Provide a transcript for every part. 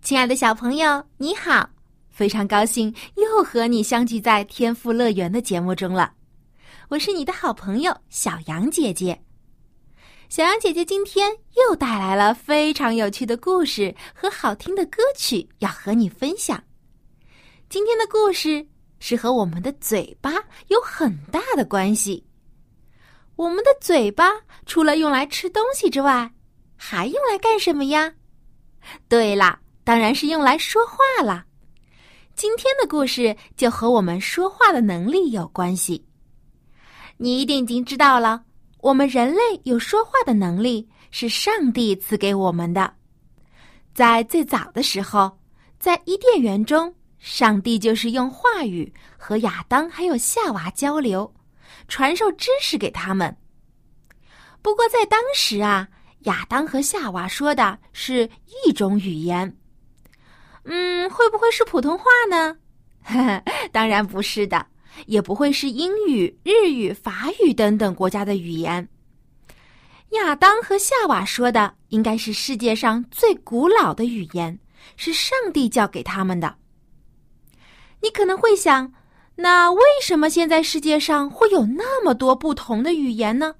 亲爱的小朋友，你好，非常高兴又和你相聚在天父乐园的节目中了。我是你的好朋友小羊姐姐。小羊姐姐今天又带来了非常有趣的故事和好听的歌曲要和你分享。今天的故事是和我们的嘴巴有很大的关系。我们的嘴巴除了用来吃东西之外，还用来干什么呀？对啦，当然是用来说话了。今天的故事就和我们说话的能力有关系。你一定已经知道了，我们人类有说话的能力是上帝赐给我们的。在最早的时候，在伊甸园中，上帝就是用话语和亚当还有夏娃交流，传授知识给他们。不过在当时啊，亚当和夏娃说的是一种语言。会不会是普通话呢？当然不是的，也不会是英语、日语、法语等等国家的语言。亚当和夏娃说的应该是世界上最古老的语言，是上帝教给他们的。你可能会想，那为什么现在世界上会有那么多不同的语言呢？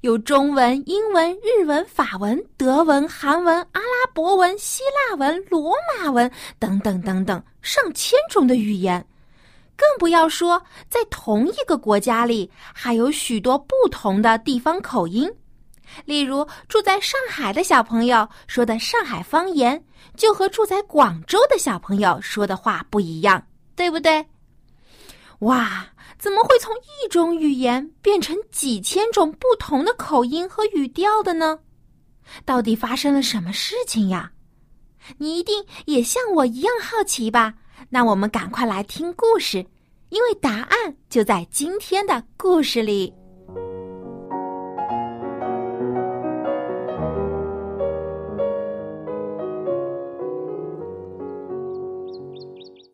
有中文、英文、日文、法文、德文、韩文、阿拉伯文、希腊文、罗马文等等等等，上千种的语言。更不要说在同一个国家里还有许多不同的地方口音。例如住在上海的小朋友说的上海方言，就和住在广州的小朋友说的话不一样，对不对？哇，怎么会从一种语言变成几千种不同的口音和语调的呢？到底发生了什么事情呀？你一定也像我一样好奇吧？那我们赶快来听故事，因为答案就在今天的故事里。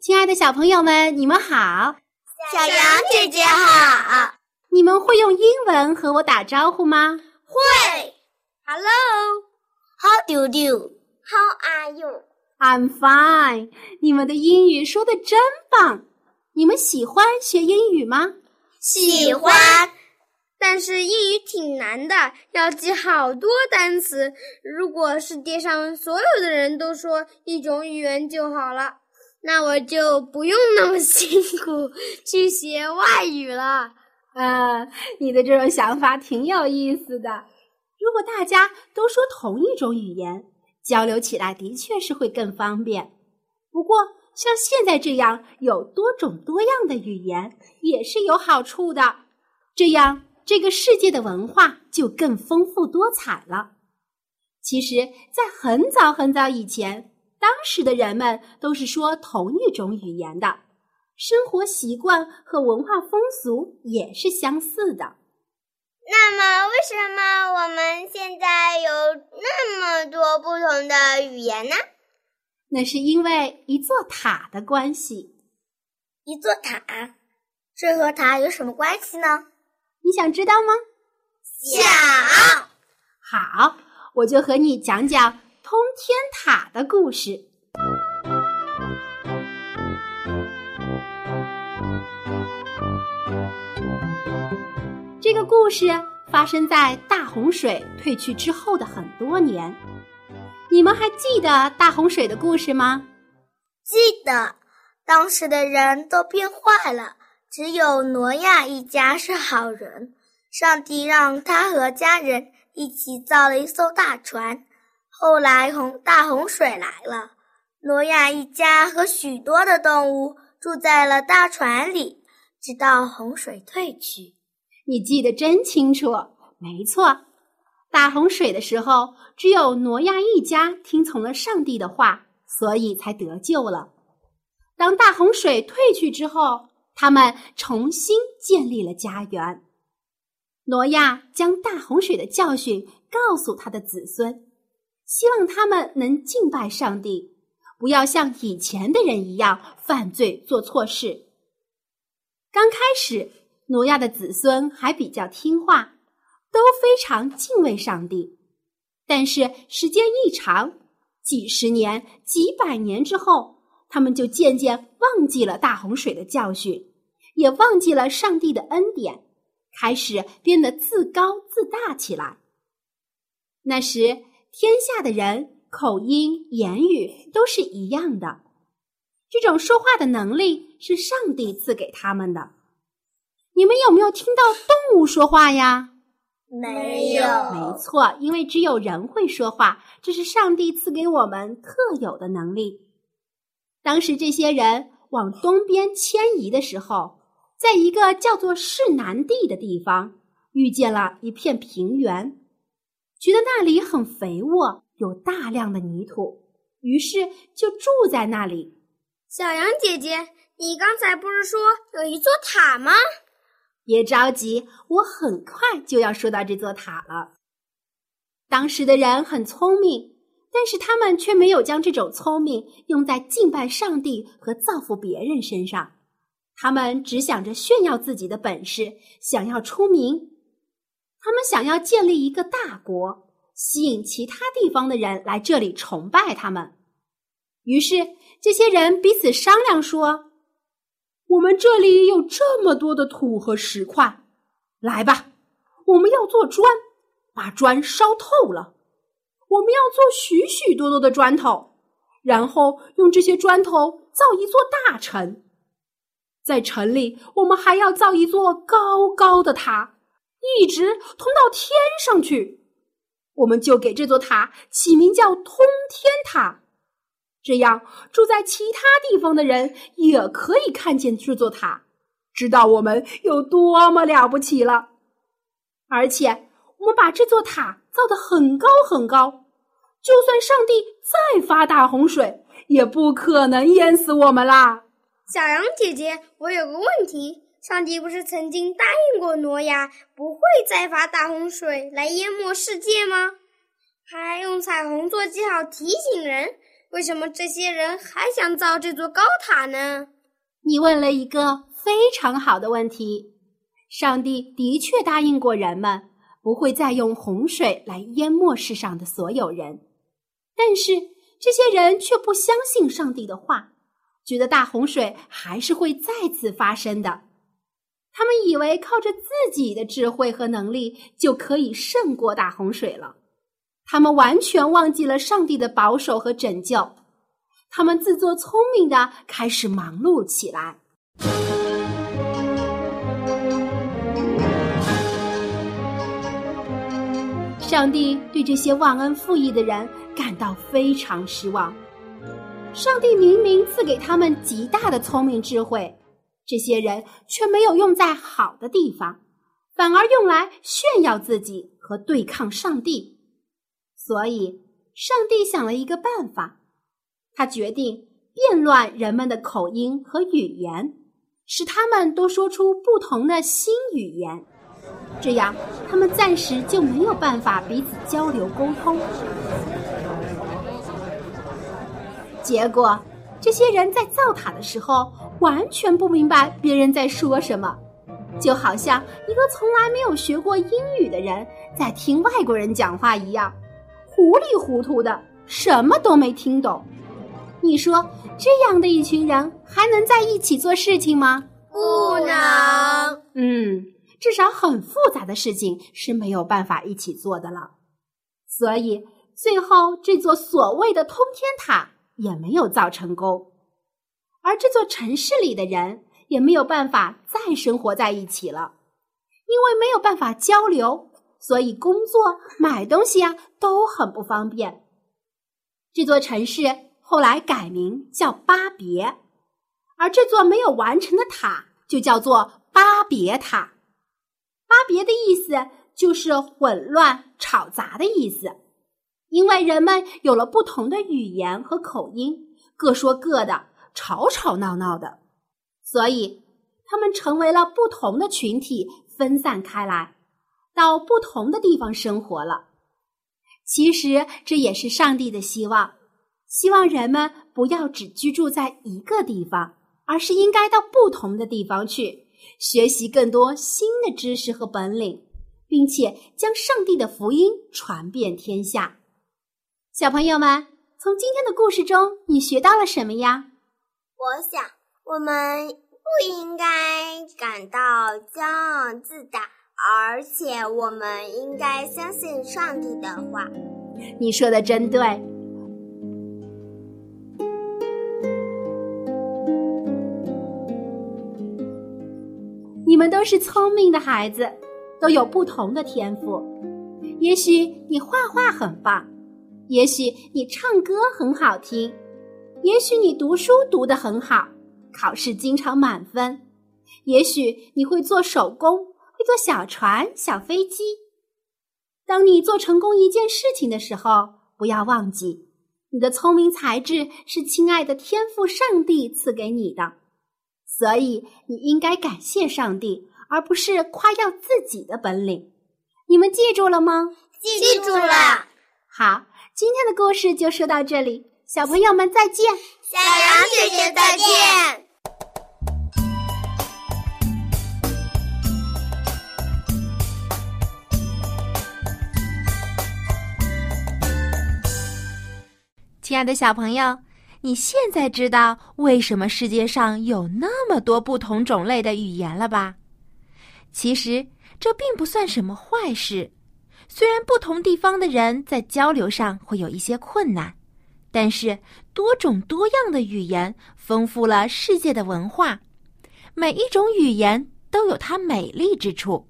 亲爱的小朋友们，你们好。小羊姐姐好。你们会用英文和我打招呼吗？会。 Hello, how do you? How are you? I'm fine. 你们的英语说得真棒。你们喜欢学英语吗？喜欢。但是英语挺难的，要记好多单词。如果世界上所有的人都说一种语言就好了，那我就不用那么辛苦去学外语了。你的这种想法挺有意思的。如果大家都说同一种语言，交流起来的确是会更方便。不过像现在这样有多种多样的语言也是有好处的，这样这个世界的文化就更丰富多彩了。其实在很早很早以前，当时的人们都是说同一种语言的，生活习惯和文化风俗也是相似的。那么为什么我们现在有那么多不同的语言呢？那是因为一座塔的关系。一座塔，这和塔有什么关系呢？你想知道吗？想。好，我就和你讲讲通天塔的故事。这个故事发生在大洪水退去之后的很多年。你们还记得大洪水的故事吗？记得，当时的人都变坏了，只有挪亚一家是好人。上帝让他和家人一起造了一艘大船。后来大洪水来了，挪亚一家和许多的动物住在了大船里，直到洪水退去。你记得真清楚。没错，大洪水的时候，只有挪亚一家听从了上帝的话，所以才得救了。当大洪水退去之后，他们重新建立了家园。挪亚将大洪水的教训告诉他的子孙，希望他们能敬拜上帝，不要像以前的人一样犯罪做错事。刚开始，挪亚的子孙还比较听话，都非常敬畏上帝。但是时间一长，几十年、几百年之后，他们就渐渐忘记了大洪水的教训，也忘记了上帝的恩典，开始变得自高自大起来。那时，天下的人口音、言语都是一样的。这种说话的能力是上帝赐给他们的。你们有没有听到动物说话呀？没有。没错，因为只有人会说话，这是上帝赐给我们特有的能力。当时这些人往东边迁移的时候，在一个叫做示南地的地方，遇见了一片平原，觉得那里很肥沃，有大量的泥土，于是就住在那里。小羊姐姐，你刚才不是说有一座塔吗？别着急，我很快就要说到这座塔了。当时的人很聪明，但是他们却没有将这种聪明用在敬拜上帝和造福别人身上。他们只想着炫耀自己的本事，想要出名。他们想要建立一个大国，吸引其他地方的人来这里崇拜他们。于是，这些人彼此商量说：“我们这里有这么多的土和石块，来吧，我们要做砖，把砖烧透了。我们要做许许多多的砖头，然后用这些砖头造一座大城。在城里，我们还要造一座高高的塔，一直通到天上去。我们就给这座塔起名叫通天塔，这样住在其他地方的人也可以看见这座塔，知道我们有多么了不起了。而且我们把这座塔造得很高很高，就算上帝再发大洪水，也不可能淹死我们啦。”小羊姐姐，我有个问题，上帝不是曾经答应过挪亚不会再发大洪水来淹没世界吗？还用彩虹做记号提醒人，为什么这些人还想造这座高塔呢？你问了一个非常好的问题。上帝的确答应过人们不会再用洪水来淹没世上的所有人，但是这些人却不相信上帝的话，觉得大洪水还是会再次发生的。他们以为靠着自己的智慧和能力就可以胜过大洪水了，他们完全忘记了上帝的保守和拯救，他们自作聪明的开始忙碌起来。上帝对这些忘恩负义的人感到非常失望。上帝明明赐给他们极大的聪明智慧，这些人却没有用在好的地方，反而用来炫耀自己和对抗上帝。所以，上帝想了一个办法，他决定变乱人们的口音和语言，使他们都说出不同的新语言。这样他们暂时就没有办法彼此交流沟通。结果这些人在造塔的时候完全不明白别人在说什么，就好像一个从来没有学过英语的人在听外国人讲话一样，糊里糊涂的，什么都没听懂。你说这样的一群人还能在一起做事情吗？不能。至少很复杂的事情是没有办法一起做的了。所以最后这座所谓的通天塔也没有造成功，而这座城市里的人也没有办法再生活在一起了。因为没有办法交流，所以工作、买东西啊都很不方便。这座城市后来改名叫巴别，而这座没有完成的塔就叫做巴别塔。巴别的意思就是混乱、吵杂的意思。因为人们有了不同的语言和口音，各说各的，吵吵闹闹的，所以他们成为了不同的群体，分散开来，到不同的地方生活了。其实这也是上帝的希望，希望人们不要只居住在一个地方，而是应该到不同的地方去，学习更多新的知识和本领，并且将上帝的福音传遍天下。小朋友们，从今天的故事中，你学到了什么呀？我想，我们不应该感到骄傲自大，而且我们应该相信上帝的话。你说的真对。你们都是聪明的孩子，都有不同的天赋。也许你画画很棒，也许你唱歌很好听，也许你读书读得很好，考试经常满分，也许你会做手工，会做小船、小飞机。当你做成功一件事情的时候，不要忘记，你的聪明才智是亲爱的天赋上帝赐给你的。所以你应该感谢上帝，而不是夸耀自己的本领。你们记住了吗？记住了。好，今天的故事就说到这里，小朋友们再见。小羊姐姐再见。亲爱的小朋友，你现在知道为什么世界上有那么多不同种类的语言了吧？其实这并不算什么坏事，虽然不同地方的人在交流上会有一些困难，但是多种多样的语言丰富了世界的文化，每一种语言都有它美丽之处，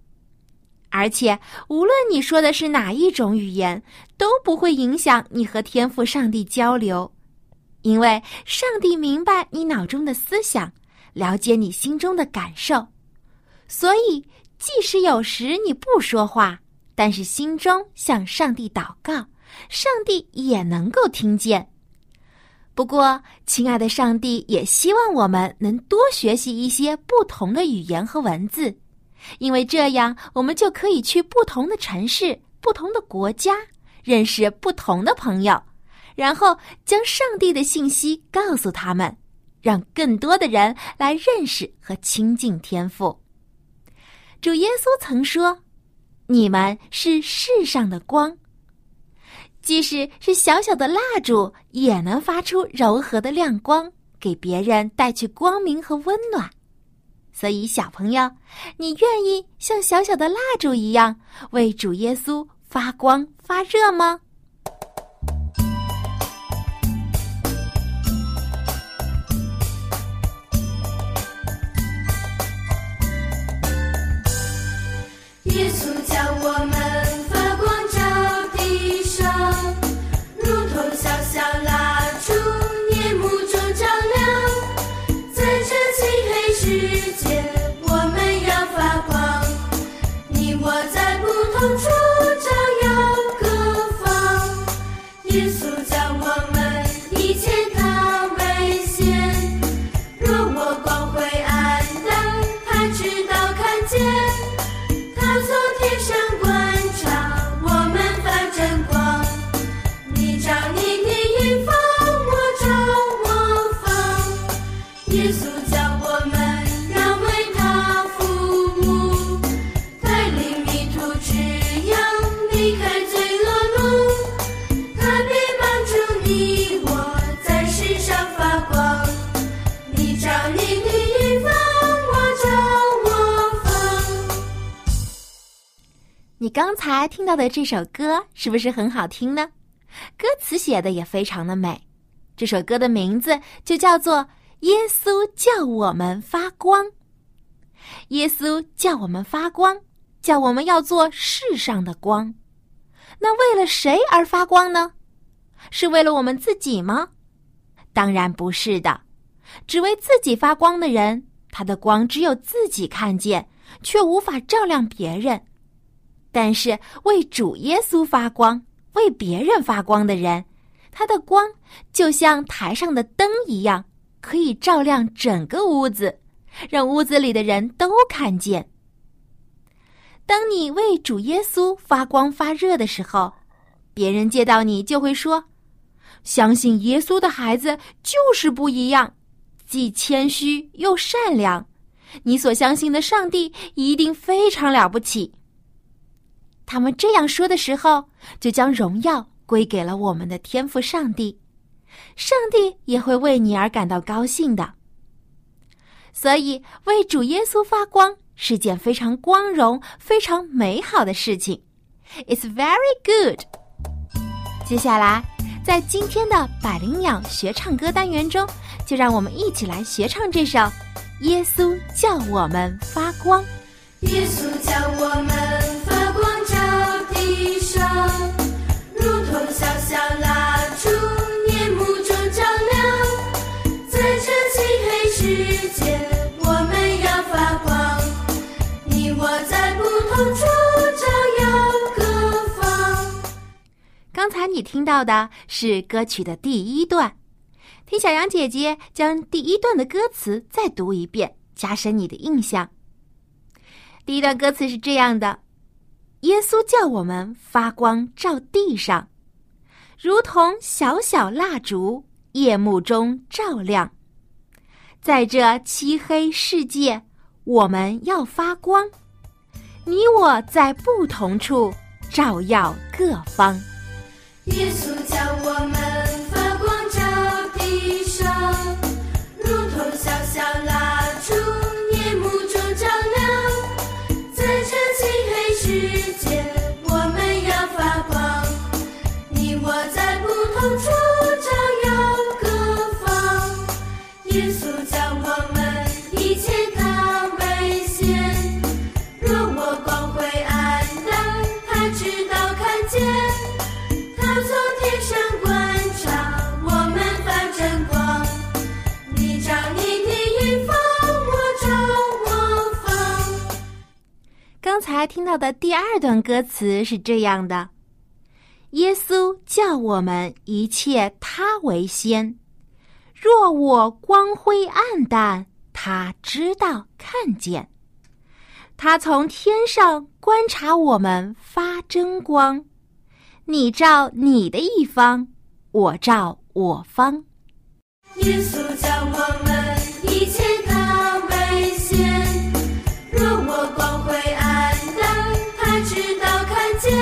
而且无论你说的是哪一种语言，都不会影响你和天父上帝交流。因为上帝明白你脑中的思想，了解你心中的感受，所以即使有时你不说话，但是心中向上帝祷告，上帝也能够听见。不过，亲爱的上帝也希望我们能多学习一些不同的语言和文字，因为这样我们就可以去不同的城市、不同的国家，认识不同的朋友，然后将上帝的信息告诉他们，让更多的人来认识和亲近天父。主耶稣曾说，你们是世上的光，即使是小小的蜡烛也能发出柔和的亮光，给别人带去光明和温暖。所以小朋友，你愿意像小小的蜡烛一样，为主耶稣发光发热吗？耶稣叫我们发光照地上，如同小小蜡烛夜幕中照亮，在这漆黑世界我们要发光，你我在不同处照耀各方。耶稣叫我们一切靠危险，若我光辉暗淡，他知道看见，从天上观察我们发真光，你照你的迎风，我照我方。耶稣教我们要为他服务，带领迷途之羊离开罪恶路，他必帮助你我在世上发光，你照你的迎风，我照。你刚才听到的这首歌是不是很好听呢？歌词写的也非常的美。这首歌的名字就叫做《耶稣叫我们发光》。耶稣叫我们发光，叫我们要做世上的光。那为了谁而发光呢？是为了我们自己吗？当然不是的。只为自己发光的人，他的光只有自己看见，却无法照亮别人。但是为主耶稣发光，为别人发光的人，他的光就像台上的灯一样，可以照亮整个屋子，让屋子里的人都看见。当你为主耶稣发光发热的时候，别人见到你就会说，相信耶稣的孩子就是不一样，既谦虚又善良，你所相信的上帝一定非常了不起。他们这样说的时候，就将荣耀归给了我们的天父上帝，上帝也会为你而感到高兴的。所以，为主耶稣发光是件非常光荣、非常美好的事情。It's very good. 接下来，在今天的百灵鸟学唱歌单元中，就让我们一起来学唱这首《耶稣叫我们发光》。耶稣叫我们发光照地上，如同小小蜡烛夜幕中照亮，在这漆黑世界我们要发光，你我在不同处照耀各方。刚才你听到的是歌曲的第一段，听小羊姐姐将第一段的歌词再读一遍，加深你的印象。第一段歌词是这样的，耶稣叫我们发光照地上，如同小小蜡烛夜幕中照亮，在这漆黑世界我们要发光，你我在不同处照耀各方。耶稣叫我们发光照地上，如同小小蜡烛夜幕中照亮，在这漆黑世界我们要发光，你我在不同处照耀各方。耶稣教我们一切抗危险，若我光辉暗淡，他知道看见，他从天上观察我们发真光，你照你的云方，我照我方。刚才听到的第二段歌词是这样的，耶稣叫我们一切他为先，若我光辉暗淡，他知道看见，他从天上观察我们发真光，你照你的一方，我照我方。耶稣教我们一切他为先，若我光辉暗淡，他知道看见，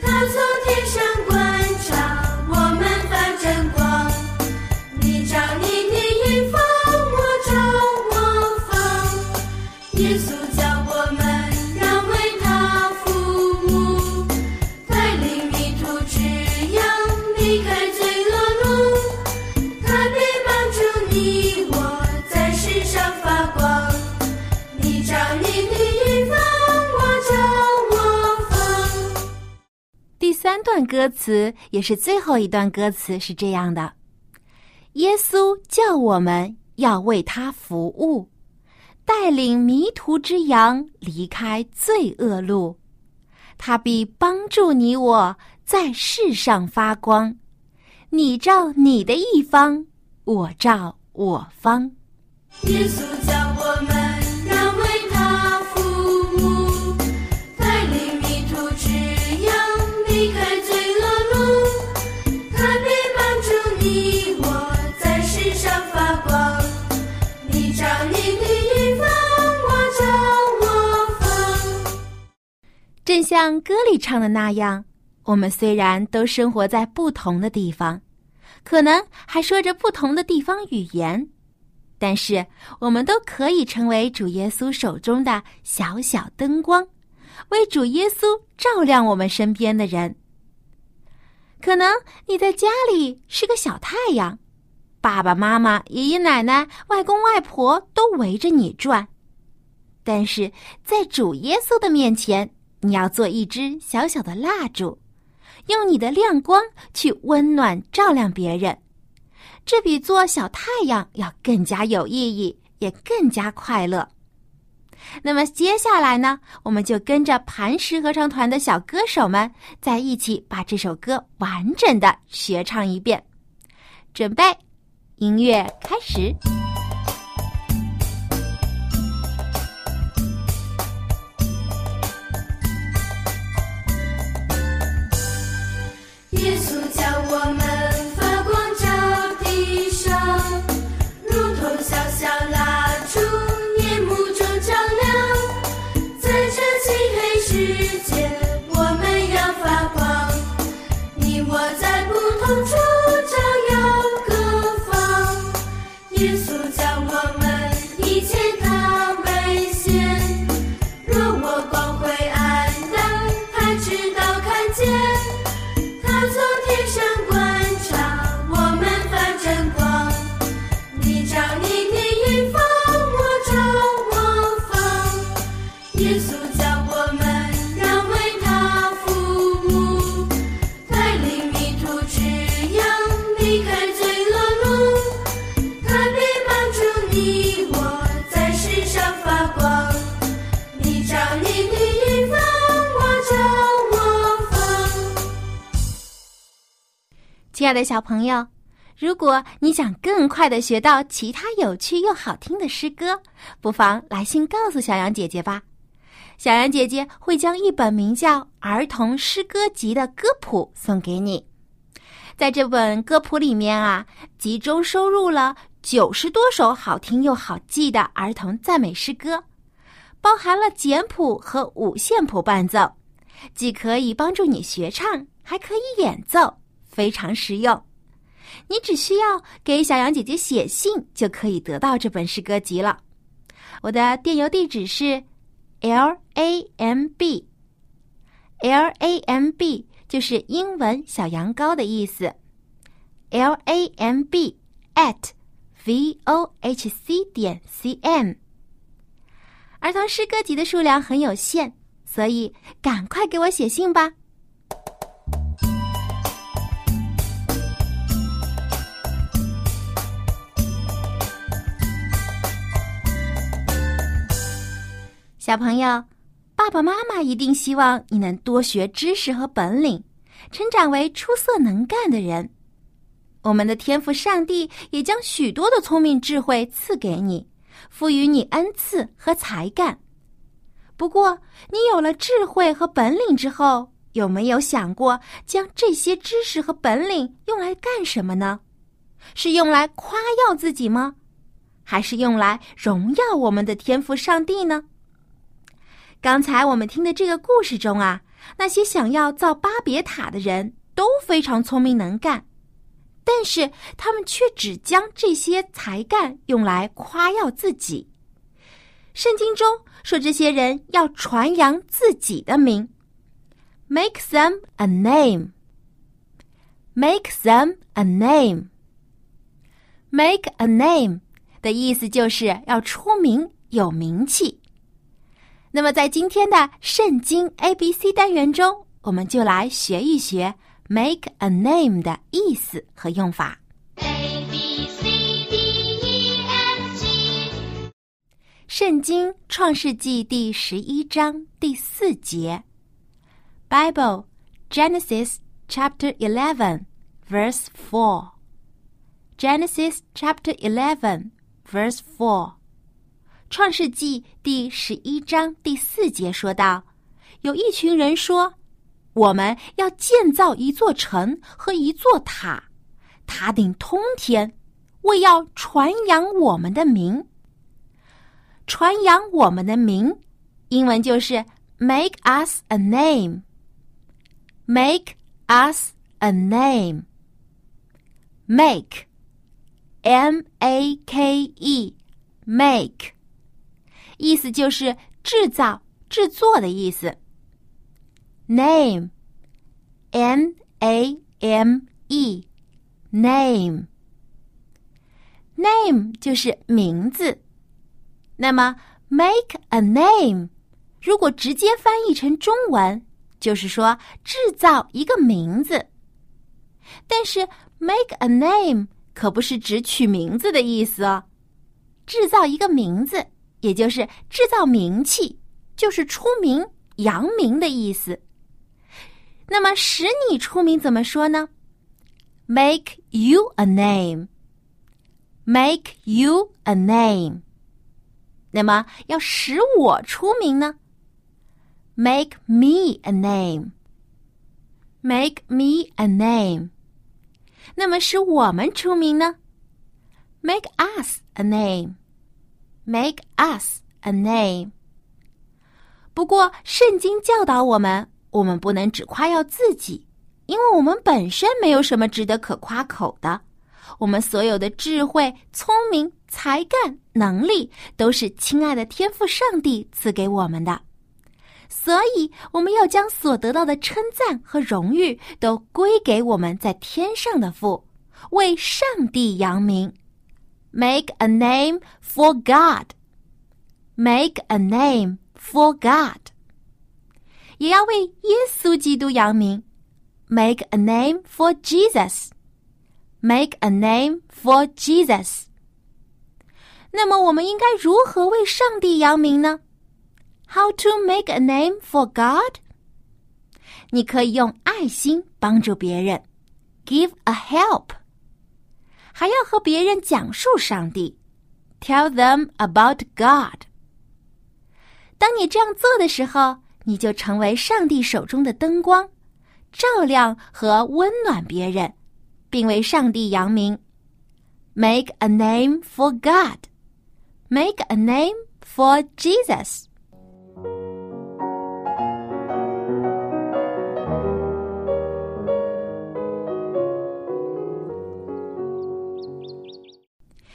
他从天上观察我们发真光，你照你的一方，我照我方。耶稣教我们要为他服务，带领迷途知羊离开罪恶路，他必帮助你我在世上发光，你照你的一方，我照我方。第三段歌词也是最后一段歌词是这样的，耶稣叫我们要为他服务，带领迷途之羊离开罪恶路，他必帮助你我在世上发光，你照你的一方，我照我方。耶稣教我们要为他服务，带领迷途之羊离开罪恶路，他必帮助你我在世上发光，你照你的一方，我照我方。正像歌里唱的那样，我们虽然都生活在不同的地方，可能还说着不同的地方语言，但是我们都可以成为主耶稣手中的小小灯光，为主耶稣照亮我们身边的人。可能你在家里是个小太阳，爸爸妈妈、爷爷奶奶、外公外婆都围着你转，但是在主耶稣的面前，你要做一只小小的蜡烛，用你的亮光去温暖照亮别人，这比做小太阳要更加有意义，也更加快乐。那么接下来呢，我们就跟着磐石合唱团的小歌手们在一起把这首歌完整的学唱一遍。准备，音乐开始。耶稣叫我们发光照地上，如同小小蜡烛眼目中照亮，在这漆黑世界我们要发光，你我在不同处照耀各方。耶稣叫我们以前他危险，若我光辉暗淡还直到看见，亲爱的小朋友，如果你想更快地学到其他有趣又好听的诗歌，不妨来信告诉小羊姐姐吧。小羊姐姐会将一本名叫《儿童诗歌集》的歌谱送给你。在这本歌谱里面啊，集中收录了90多首好听又好记的儿童赞美诗歌，包含了简谱和5线谱伴奏，既可以帮助你学唱，还可以演奏，非常实用。你只需要给小羊姐姐写信就可以得到这本诗歌集了。我的电邮地址是 LAMB， LAMB 就是英文小羊羔的意思， LAMB @vohc.cn。 儿童诗歌集的数量很有限，所以赶快给我写信吧。小朋友，爸爸妈妈一定希望你能多学知识和本领，成长为出色能干的人。我们的天父上帝也将许多的聪明智慧赐给你，赋予你恩赐和才干。不过，你有了智慧和本领之后，有没有想过将这些知识和本领用来干什么呢？是用来夸耀自己吗？还是用来荣耀我们的天父上帝呢？刚才我们听的这个故事中啊，那些想要造巴别塔的人都非常聪明能干，但是他们却只将这些才干用来夸耀自己。圣经中说这些人要传扬自己的名， Make them a name， Make them a name。 Make a name 的意思就是要出名，有名气。那么在今天的圣经 ABC 单元中，我们就来学一学 make a name 的意思和用法。 ABCDEFG。 圣经创世纪第11章第4节， Bible Genesis chapter 11 verse 4， Genesis chapter 11 verse 4。创世纪第11章第4节说道，有一群人说，我们要建造一座城和一座塔，塔顶通天，为要传扬我们的名。传扬我们的名，英文就是 make us a name， make us a name。 make M-A-K-E， make，意思就是制造、制作的意思。 name N-A-M-E， name， name 就是名字。那么 make a name 如果直接翻译成中文，就是说制造一个名字。但是 make a name 可不是只取名字的意思哦，制造一个名字也就是制造名气，就是出名、扬名的意思。那么使你出名怎么说呢？ Make you a name. Make you a name. 那么要使我出名呢？ Make me a name. Make me a name. 那么使我们出名呢？ Make us a name. Make us a name. 不过圣经教导我们不能只夸耀自己，因为我们本身没有什么值得可夸口的。我们所有的智慧、聪明、才干、能力都是亲爱的天父上帝赐给我们的，所以我们要将所得到的称赞和荣誉都归给我们在天上的父，为上帝扬名。 Make a name for God. Make a name for God. 也要为耶稣基督扬名。 Make a name for Jesus. Make a name for Jesus. 那么我们应该如何为上帝扬名呢？ How to make a name for God? 你可以用爱心帮助别人， give a help. 还要和别人讲述上帝， tell them about God. 当你这样做的时候，你就成为上帝手中的灯光，照亮和温暖别人，并为上帝扬名。 Make a name for God. Make a name for Jesus.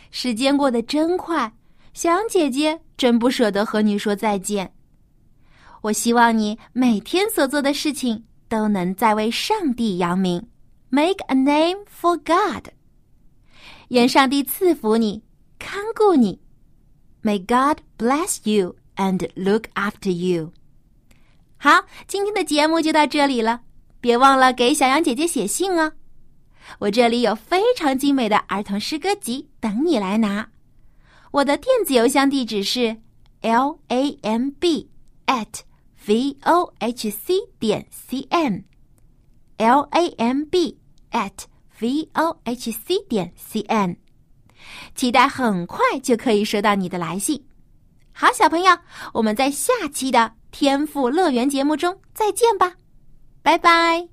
时间过得真快，小羊姐姐真不舍得和你说再见。我希望你每天所做的事情都能在为上帝扬名， make a name for God。 愿上帝赐福你，看顾你。 May God bless you and look after you。 好，今天的节目就到这里了，别忘了给小羊姐姐写信哦。我这里有非常精美的儿童诗歌集等你来拿。我的电子邮箱地址是 lamb@vohc.cn lamb@vohc.cn， 期待很快就可以收到你的来信。好，小朋友，我们在下期的天赋乐园节目中再见吧，拜拜。